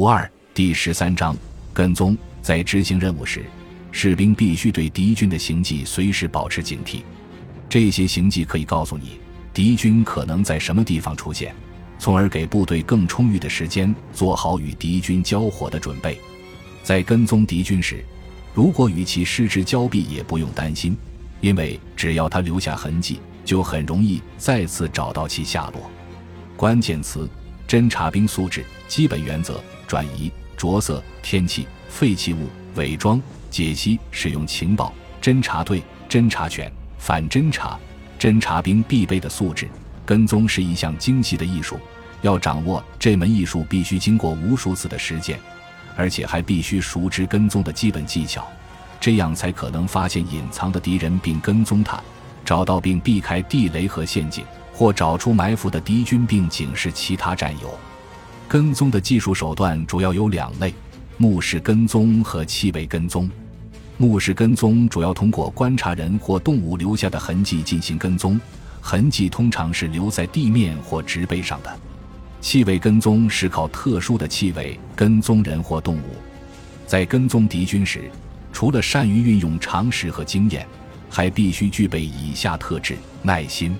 52第13章跟踪。在执行任务时，士兵必须对敌军的行迹随时保持警惕，这些行迹可以告诉你敌军可能在什么地方出现，从而给部队更充裕的时间做好与敌军交火的准备。在跟踪敌军时，如果与其失之交臂也不用担心，因为只要他留下痕迹，就很容易再次找到其下落。关键词：侦察兵素质、基本原则、转移、着色、天气、废弃物、伪装、解析、使用情报、侦察队、侦察犬、反侦察。侦察兵必备的素质，跟踪是一项精细的艺术，要掌握这门艺术必须经过无数次的实践，而且还必须熟知跟踪的基本技巧，这样才可能发现隐藏的敌人并跟踪他，找到并避开地雷和陷阱，或找出埋伏的敌军并警示其他战友。跟踪的技术手段主要有两类：目视跟踪和气味跟踪。目视跟踪主要通过观察人或动物留下的痕迹进行跟踪，痕迹通常是留在地面或植被上的。气味跟踪是靠特殊的气味跟踪人或动物。在跟踪敌军时，除了善于运用常识和经验，还必须具备以下特质：耐心。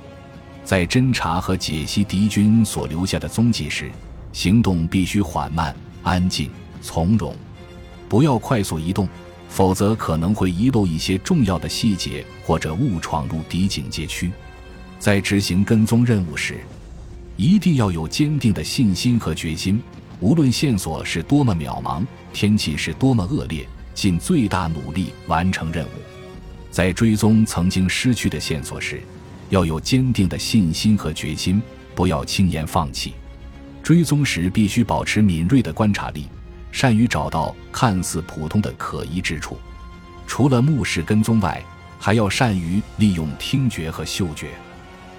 在侦察和解析敌军所留下的踪迹时，行动必须缓慢、安静、从容，不要快速移动，否则可能会遗漏一些重要的细节，或者误闯入敌警戒区。在执行跟踪任务时，一定要有坚定的信心和决心，无论线索是多么渺茫，天气是多么恶劣，尽最大努力完成任务。在追踪曾经失去的线索时，要有坚定的信心和决心，不要轻言放弃。追踪时必须保持敏锐的观察力，善于找到看似普通的可疑之处。除了目视跟踪外，还要善于利用听觉和嗅觉，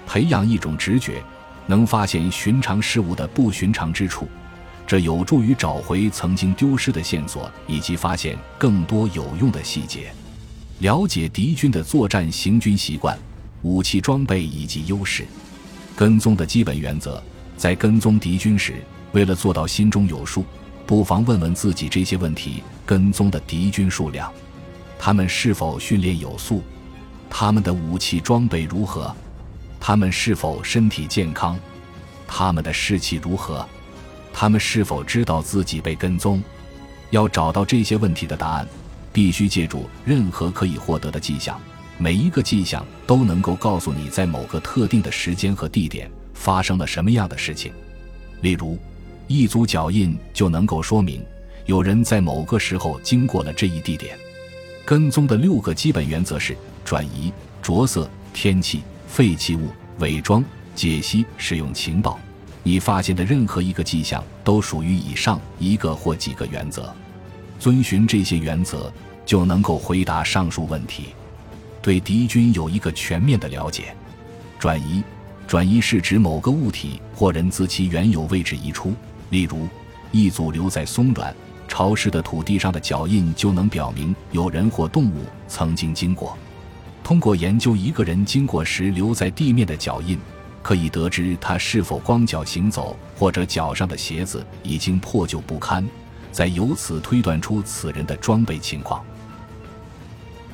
培养一种直觉，能发现寻常事物的不寻常之处，这有助于找回曾经丢失的线索，以及发现更多有用的细节。了解敌军的作战行军习惯、武器装备以及优势。跟踪的基本原则：在跟踪敌军时，为了做到心中有数，不妨问问自己这些问题：跟踪的敌军数量，他们是否训练有素，他们的武器装备如何，他们是否身体健康，他们的士气如何，他们是否知道自己被跟踪。要找到这些问题的答案，必须借助任何可以获得的迹象，每一个迹象都能够告诉你在某个特定的时间和地点发生了什么样的事情。例如，一组脚印就能够说明有人在某个时候经过了这一地点。跟踪的6个基本原则是：转移、着色、天气、废弃物、伪装、解析、使用情报。你发现的任何一个迹象都属于以上一个或几个原则，遵循这些原则就能够回答上述问题，对敌军有一个全面的了解。转移是指某个物体或人自其原有位置移出，例如，一组留在松软、潮湿的土地上的脚印就能表明有人或动物曾经经过。通过研究一个人经过时留在地面的脚印，可以得知他是否光脚行走，或者脚上的鞋子已经破旧不堪，再由此推断出此人的装备情况。